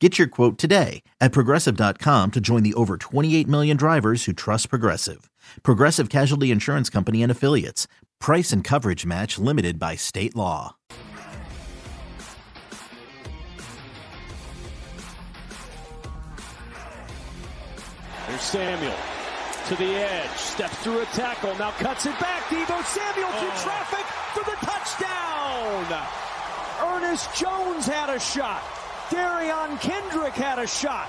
Get your quote today at Progressive.com to join the over 28 million drivers who trust Progressive. Progressive Casualty Insurance Company and Affiliates. Price and coverage match limited by state law. Here's Samuel to the edge. Steps through a tackle. Now cuts it back. Deebo Samuel through traffic for the touchdown. Ernest Jones had a shot. Darion Kendrick had a shot,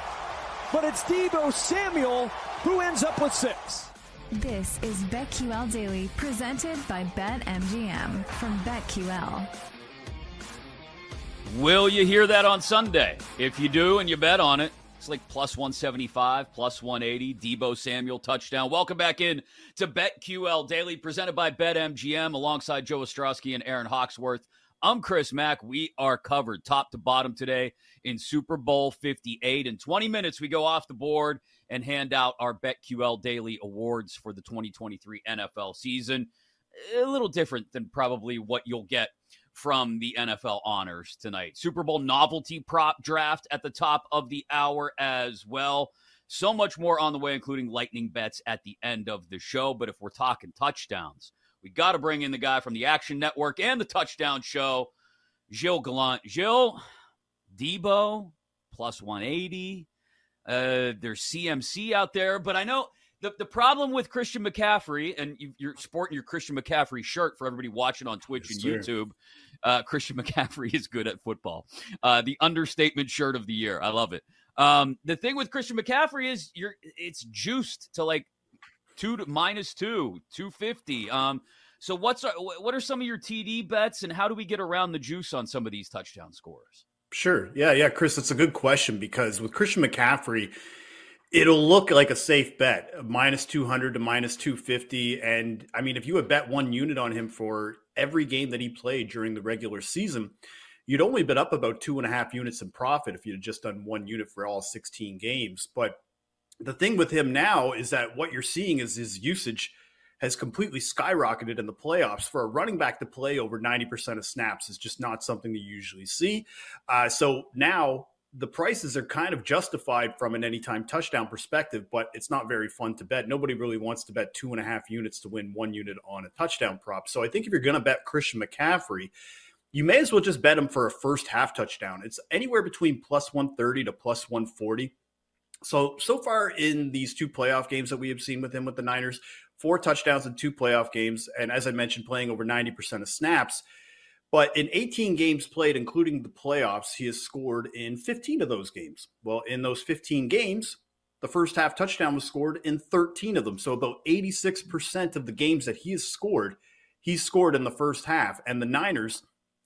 but it's Deebo Samuel who ends up with 6. This is BetQL Daily, presented by BetMGM from BetQL. Will you hear that on Sunday? If you do and you bet on it, it's like plus 175, plus 180, Deebo Samuel touchdown. Welcome back in to BetQL Daily, presented by BetMGM, alongside Joe Ostrowski and Aaron Hawksworth. I'm Chris Mack. We are covered top to bottom today in Super Bowl 58. In 20 minutes, we go off the board and hand out our BetQL Daily Awards for the 2023 NFL season. A little different than probably what you'll get from the NFL honors tonight. Super Bowl novelty prop draft at the top of the hour as well. So much more on the way, including lightning bets at the end of the show. But if we're talking touchdowns, we got to bring in the guy from the Action Network and the Touchdown Show, Gilles Gallant. Gilles, Deebo, plus 180. There's CMC out there. But I know the problem with Christian McCaffrey, and you're sporting your Christian McCaffrey shirt for everybody watching on Twitch YouTube. Christian McCaffrey is good at football. The understatement shirt of the year. I love it. The thing with Christian McCaffrey is it's juiced to like, -2, 250. So what are some of your TD bets, and how do we get around the juice on some of these touchdown scores? Sure. Yeah, Chris, that's a good question, because with Christian McCaffrey, it'll look like a safe bet, -200 to -250. And I mean, if you had bet one unit on him for every game that he played during the regular season, you'd only bet up about 2.5 units in profit if you had just done one unit for all 16 games. But the thing with him now is that what you're seeing is his usage has completely skyrocketed in the playoffs. For a running back to play over 90% of snaps is just not something you usually see. So now the prices are kind of justified from an anytime touchdown perspective, but it's not very fun to bet. Nobody really wants to bet 2.5 units to win one unit on a touchdown prop. So I think if you're going to bet Christian McCaffrey, you may as well just bet him for a first half touchdown. It's anywhere between plus 130 to plus 140. So far in these 2 playoff games that we have seen with him with the Niners, 4 touchdowns in 2 playoff games. And as I mentioned, playing over 90% of snaps. But in 18 games played, including the playoffs, he has scored in 15 of those games. Well, in those 15 games, the first half touchdown was scored in 13 of them. So about 86% of the games that he has scored, he scored in the first half. And the Niners,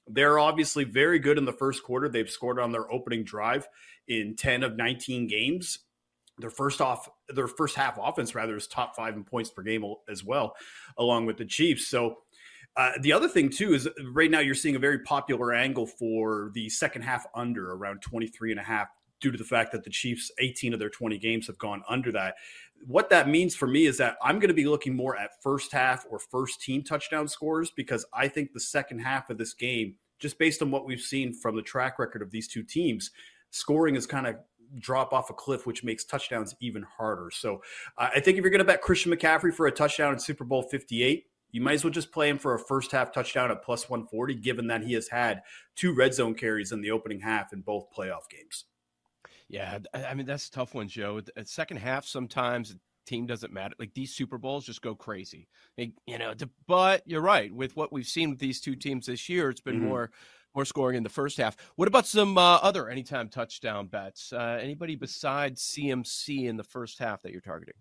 they're obviously very good in the first quarter. They've scored on their opening drive in 10 of 19 games. Their first half offense, rather, is top 5 in points per game as well, along with the Chiefs. So the other thing, too, is right now you're seeing a very popular angle for the second half under around 23.5 due to the fact that the Chiefs, 18 of their 20 games have gone under that. What that means for me is that I'm going to be looking more at first half or first team touchdown scores, because I think the second half of this game, just based on what we've seen from the track record of these 2 teams, scoring is kind of drop off a cliff, which makes touchdowns even harder. So I think if you're going to bet Christian McCaffrey for a touchdown in Super Bowl 58, you might as well just play him for a first half touchdown at plus 140, given that he has had 2 red zone carries in the opening half in both playoff games. Yeah, I mean, that's a tough one, Joe. Second half sometimes team doesn't matter. Like, these Super Bowls just go crazy. They, but you're right. With what we've seen with these two teams this year, it's been more scoring in the first half. What about some other anytime touchdown bets? Anybody besides CMC in the first half that you're targeting?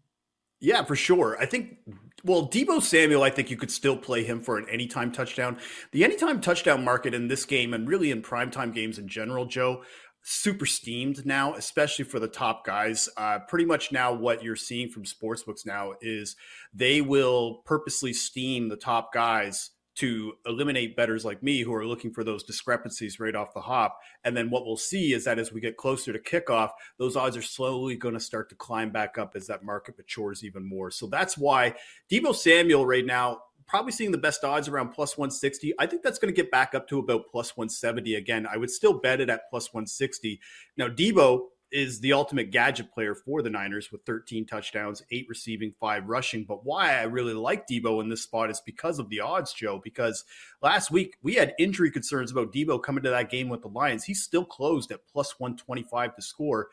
Yeah, for sure. I think, well, Deebo Samuel, I think you could still play him for an anytime touchdown. The anytime touchdown market in this game, and really in primetime games in general, Joe, super steamed now, especially for the top guys. Pretty much now what you're seeing from sportsbooks now is they will purposely steam the top guys to eliminate bettors like me who are looking for those discrepancies right off the hop. And then what we'll see is that as we get closer to kickoff, those odds are slowly going to start to climb back up as that market matures even more. So that's why Deebo Samuel right now, probably seeing the best odds around plus 160. I think that's going to get back up to about plus 170 again. I would still bet it at plus 160. Now, Deebo is the ultimate gadget player for the Niners with 13 touchdowns, 8 receiving, 5 rushing. But why I really like Deebo in this spot is because of the odds, Joe, because last week we had injury concerns about Deebo coming to that game with the Lions. He still closed at plus 125 to score,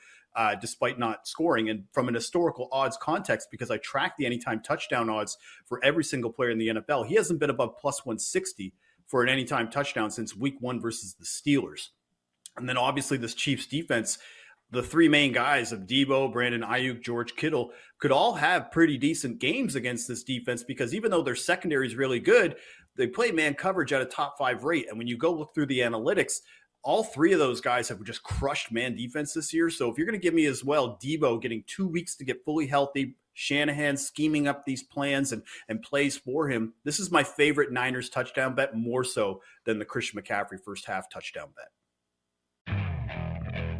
despite not scoring. And from an historical odds context, because I track the anytime touchdown odds for every single player in the NFL, he hasn't been above plus 160 for an anytime touchdown since week one versus the Steelers. And then obviously this Chiefs defense, the three main guys of Deebo, Brandon Ayuk, George Kittle, could all have pretty decent games against this defense because even though their secondary is really good, they play man coverage at a top 5 rate. And when you go look through the analytics, all three of those guys have just crushed man defense this year. So if you're going to give me as well, Deebo getting 2 weeks to get fully healthy, Shanahan scheming up these plans and plays for him, this is my favorite Niners touchdown bet, more so than the Christian McCaffrey first half touchdown bet.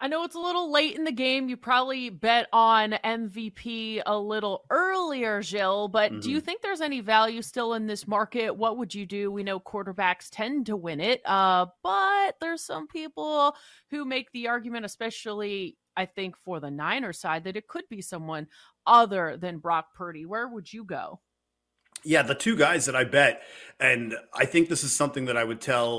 I know it's a little late in the game. You probably bet on MVP a little earlier, Gilles, but do you think there's any value still in this market? What would you do? We know quarterbacks tend to win it, but there's some people who make the argument, especially I think for the Niners side, that it could be someone other than Brock Purdy. Where would you go? Yeah, the two guys that I bet, and I think this is something that I would tell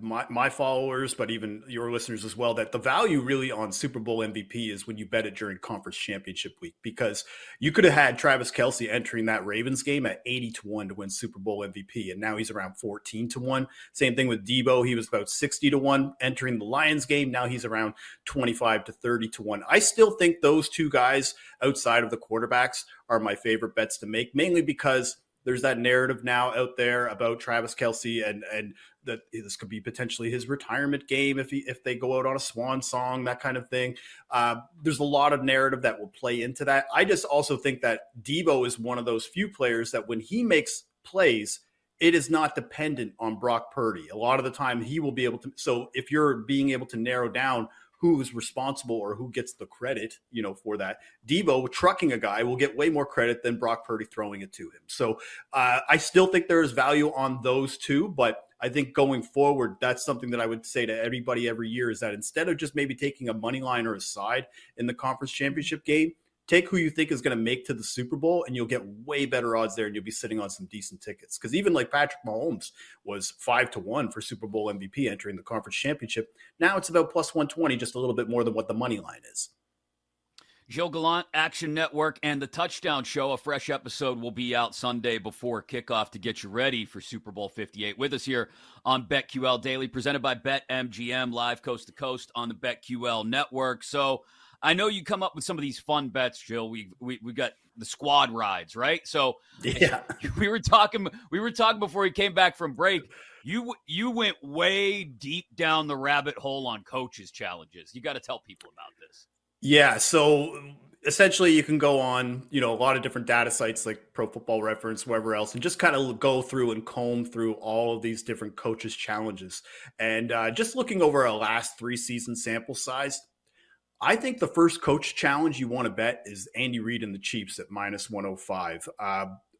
my followers, but even your listeners as well, that the value really on Super Bowl MVP is when you bet it during conference championship week, because you could have had Travis Kelce entering that Ravens game at 80-1 to win Super Bowl MVP, and now he's around 14-1. Same thing with Deebo. He was about 60-1 entering the Lions game. Now he's around 25-30-1. I still think those two guys outside of the quarterbacks are my favorite bets to make, mainly because there's that narrative now out there about Travis Kelce and that this could be potentially his retirement game if they go out on a swan song, that kind of thing. There's a lot of narrative that will play into that. I just also think that Deebo is one of those few players that when he makes plays, it is not dependent on Brock Purdy. A lot of the time he will be able to. So if you're being able to narrow down who's responsible or who gets the credit, for that, Deebo trucking a guy will get way more credit than Brock Purdy throwing it to him. So I still think there is value on those two, but I think going forward, that's something that I would say to everybody every year is that instead of just maybe taking a money line or a side in the conference championship game, Take who you think is going to make to the Super Bowl, and you'll get way better odds there, and you'll be sitting on some decent tickets. Because even like Patrick Mahomes was 5-1 for Super Bowl MVP entering the conference championship. Now it's about plus 120, just a little bit more than what the money line is. Gilles Gallant, Action Network, and the Touchdown Show. A fresh episode will be out Sunday before kickoff to get you ready for Super Bowl 58. With us here on BetQL Daily, presented by BetMGM, live coast to coast on the BetQL Network. So I know you come up with some of these fun bets, Gilles. We got the squad rides, right? So yeah, we were talking before we came back from break. You went way deep down the rabbit hole on coaches challenges. You got to tell people about this. Yeah, so essentially you can go on, a lot of different data sites like Pro Football Reference, wherever else, and just kind of go through and comb through all of these different coaches' challenges. And just looking over our last 3-season sample size, I think the first coach challenge you want to bet is Andy Reid and the Chiefs at minus 105.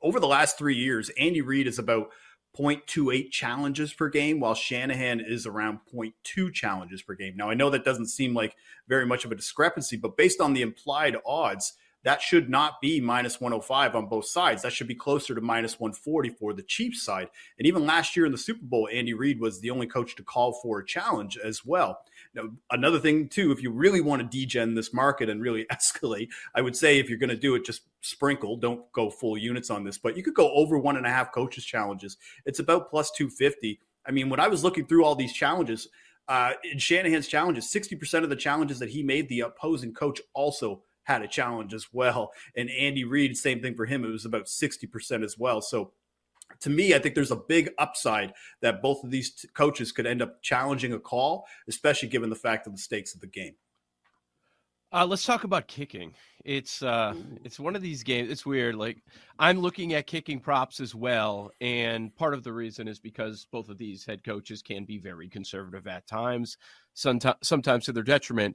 Over the last 3 years, Andy Reid is about 0.28 challenges per game, while Shanahan is around 0.2 challenges per game. Now, I know that doesn't seem like very much of a discrepancy, but based on the implied odds, that should not be minus 105 on both sides. That should be closer to minus 140 for the Chiefs side. And even last year in the Super Bowl, Andy Reid was the only coach to call for a challenge as well. Now, another thing, too, if you really want to degen this market and really escalate, I would say if you're going to do it, just sprinkle. Don't go full units on this. But you could go over 1.5 coaches challenges. It's about plus 250. I mean, when I was looking through all these challenges, in Shanahan's challenges, 60% of the challenges that he made, the opposing coach also had a challenge as well. And Andy Reid, same thing for him. It was about 60% as well. So to me, I think there's a big upside that both of these coaches could end up challenging a call, especially given the fact of the stakes of the game. Let's talk about kicking. It's one of these games. It's weird. Like, I'm looking at kicking props as well. And part of the reason is because both of these head coaches can be very conservative at times, sometimes to their detriment.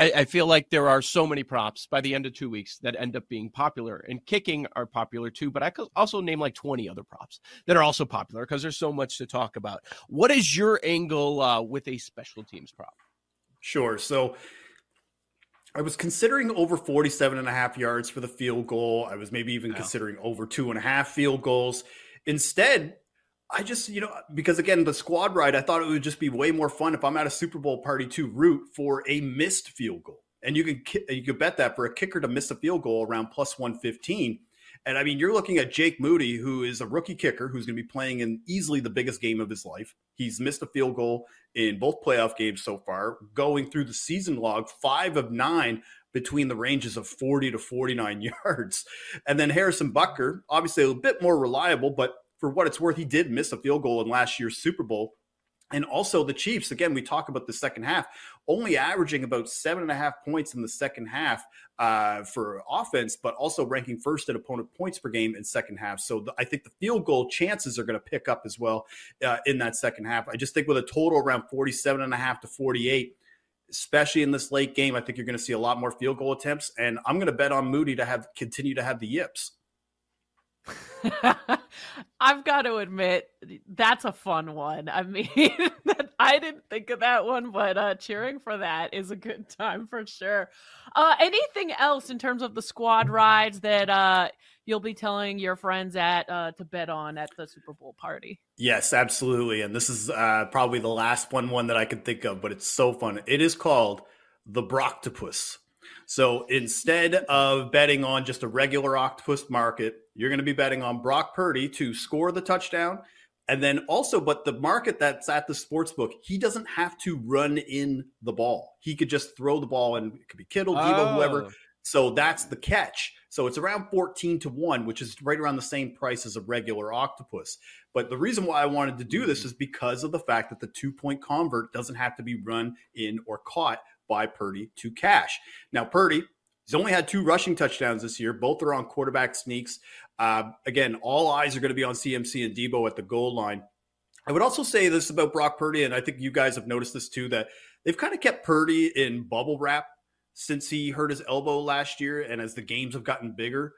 I feel like there are so many props by the end of 2 weeks that end up being popular, and kicking are popular too, but I could also name like 20 other props that are also popular because there's so much to talk about. What is your angle with a special teams prop? Sure. So I was considering over 47.5 yards for the field goal. I was maybe even considering over 2.5 field goals. Instead, I just, because again, the squad ride, I thought it would just be way more fun if I'm at a Super Bowl party to root for a missed field goal. And you can bet that for a kicker to miss a field goal around plus 115. And I mean, you're looking at Jake Moody, who is a rookie kicker who's going to be playing in easily the biggest game of his life. He's missed a field goal in both playoff games so far. Going through the season log, 5 of 9 between the ranges of 40 to 49 yards. And then Harrison Butker, obviously a bit more reliable, but for what it's worth, he did miss a field goal in last year's Super Bowl. And also the Chiefs, again, we talk about the second half, only averaging about 7.5 points in the second half for offense, but also ranking first in opponent points per game in second half. So I think the field goal chances are going to pick up as well in that second half. I just think with a total around 47.5 to 48, especially in this late game, I think you're going to see a lot more field goal attempts. And I'm going to bet on Moody to continue to have the yips. I've got to admit, that's a fun one. I mean, I didn't think of that one, but cheering for that is a good time for sure. Anything else in terms of the squad rides that you'll be telling your friends at to bet on at the Super Bowl party? Yes, absolutely. And this is probably the last one that I can think of, but it's so fun. It is called the Broctopus. So instead of betting on just a regular octopus market, you're going to be betting on Brock Purdy to score the touchdown. And then also, but the market that's at the sports book, he doesn't have to run in the ball. He could just throw the ball, and it could be Kittle, Deebo, whoever. So that's the catch. So it's around 14-1, which is right around the same price as a regular octopus. But the reason why I wanted to do this is because of the fact that the 2-point convert doesn't have to be run in or caught by Purdy to cash. Now, Purdy, he's only had 2 rushing touchdowns this year. Both are on quarterback sneaks. Again, all eyes are going to be on CMC and Deebo at the goal line. I would also say this about Brock Purdy, and I think you guys have noticed this too, that they've kind of kept Purdy in bubble wrap since he hurt his elbow last year. And as the games have gotten bigger,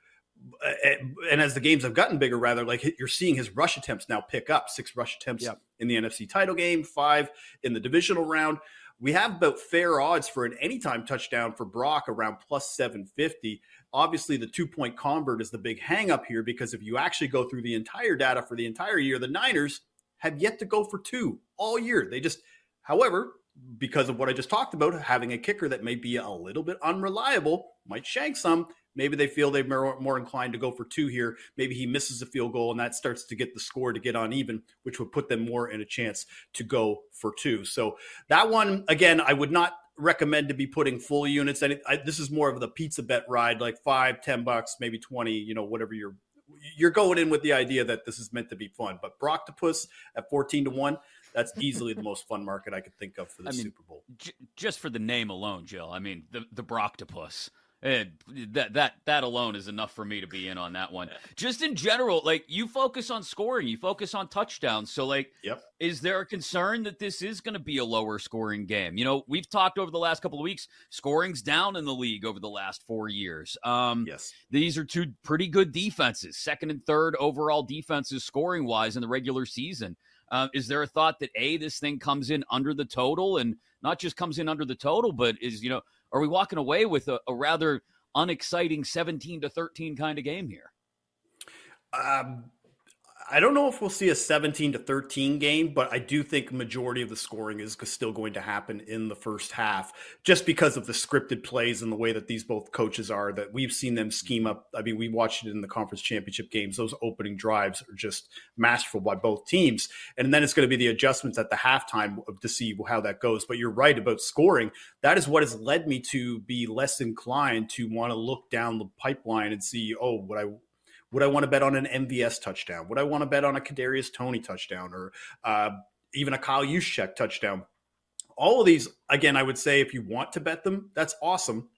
like you're seeing his rush attempts now pick up. 6 rush attempts in the NFC title game, 5 in the divisional round. We have about fair odds for an anytime touchdown for Brock around plus 750. Obviously, the two-point convert is the big hang-up here, because if you actually go through the entire data for the entire year, the Niners have yet to go for two all year. They just, however, because of what I just talked about, having a kicker that may be a little bit unreliable, might shank some. Maybe they feel they're more inclined to go for two here. Maybe he misses a field goal, and that starts to get the score to get uneven, which would put them more in a chance to go for two. So that one, again, I would not recommend to be putting full units. And this is more of the pizza bet ride, like $5, $10, maybe 20, whatever you're going in with the idea that this is meant to be fun. But Brocktopus at 14-1, that's easily the most fun market I could think of for the Super Bowl. Just for the name alone, Jill, the Brocktopus. And that alone is enough for me to be in on that one. Just in general, you focus on scoring, you focus on touchdowns. So yep. Is there a concern that this is going to be a lower scoring game? We've talked over the last couple of weeks, scoring's down in the league over the last 4 years. Yes. These are two pretty good defenses, second and third overall defenses scoring wise in the regular season. Is there a thought that this thing comes in under the total, and not just comes in under the total, but is, are we walking away with a rather unexciting 17-13 kind of game here? I don't know if we'll see a 17-13 game, but I do think majority of the scoring is still going to happen in the first half, just because of the scripted plays and the way that these both coaches are, that we've seen them scheme up. We watched it in the conference championship games. Those opening drives are just masterful by both teams. And then it's going to be the adjustments at the halftime to see how that goes. But you're right about scoring. That is what has led me to be less inclined to want to look down the pipeline and see, would I want to bet on an MVS touchdown? Would I want to bet on a Kadarius Toney touchdown, or even a Kyle Juszczyk touchdown? All of these, again, I would say if you want to bet them, that's awesome.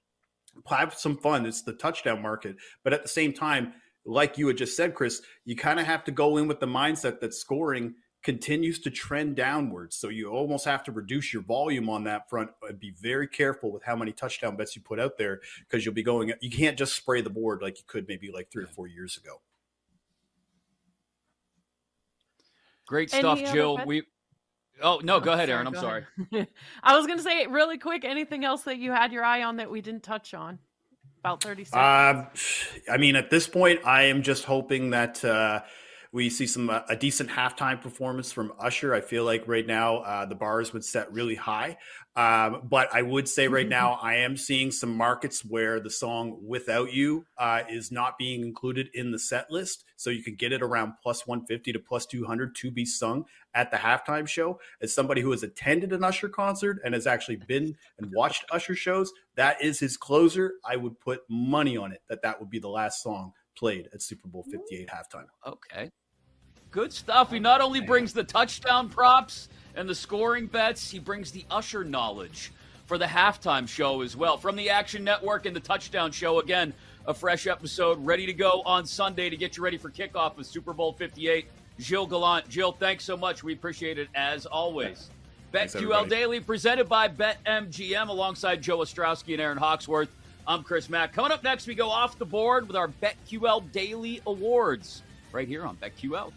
Have some fun. It's the touchdown market. But at the same time, like you had just said, Chris, you kind of have to go in with the mindset that scoring continues to trend downwards. So you almost have to reduce your volume on that front and be very careful with how many touchdown bets you put out there, because you'll be going, you can't just spray the board like you could maybe 3 or 4 years ago. Great stuff, Jill. Go ahead, Aaron. I'm sorry. I was going to say really quick, anything else that you had your eye on that we didn't touch on? About 30 seconds. At this point, I am just hoping that, we see a decent halftime performance from Usher. I feel like right now the bars would set really high. But I would say right now I am seeing some markets where the song Without You is not being included in the set list. So you can get it around plus 150 to plus 200 to be sung at the halftime show. As somebody who has attended an Usher concert and has actually been and watched Usher shows, that is his closer. I would put money on it that would be the last song played at Super Bowl 58 halftime. Okay. Good stuff. He not only brings the touchdown props and the scoring bets, he brings the Usher knowledge for the halftime show as well. From the Action Network and the Touchdown Show, again, a fresh episode ready to go on Sunday to get you ready for kickoff of Super Bowl 58. Gilles Gallant. Jill, thanks so much. We appreciate it as always. Thanks, BetQL Daily, presented by BetMGM, alongside Joe Ostrowski and Aaron Hawksworth. I'm Chris Mack. Coming up next, we go off the board with our BetQL Daily Awards right here on BetQL.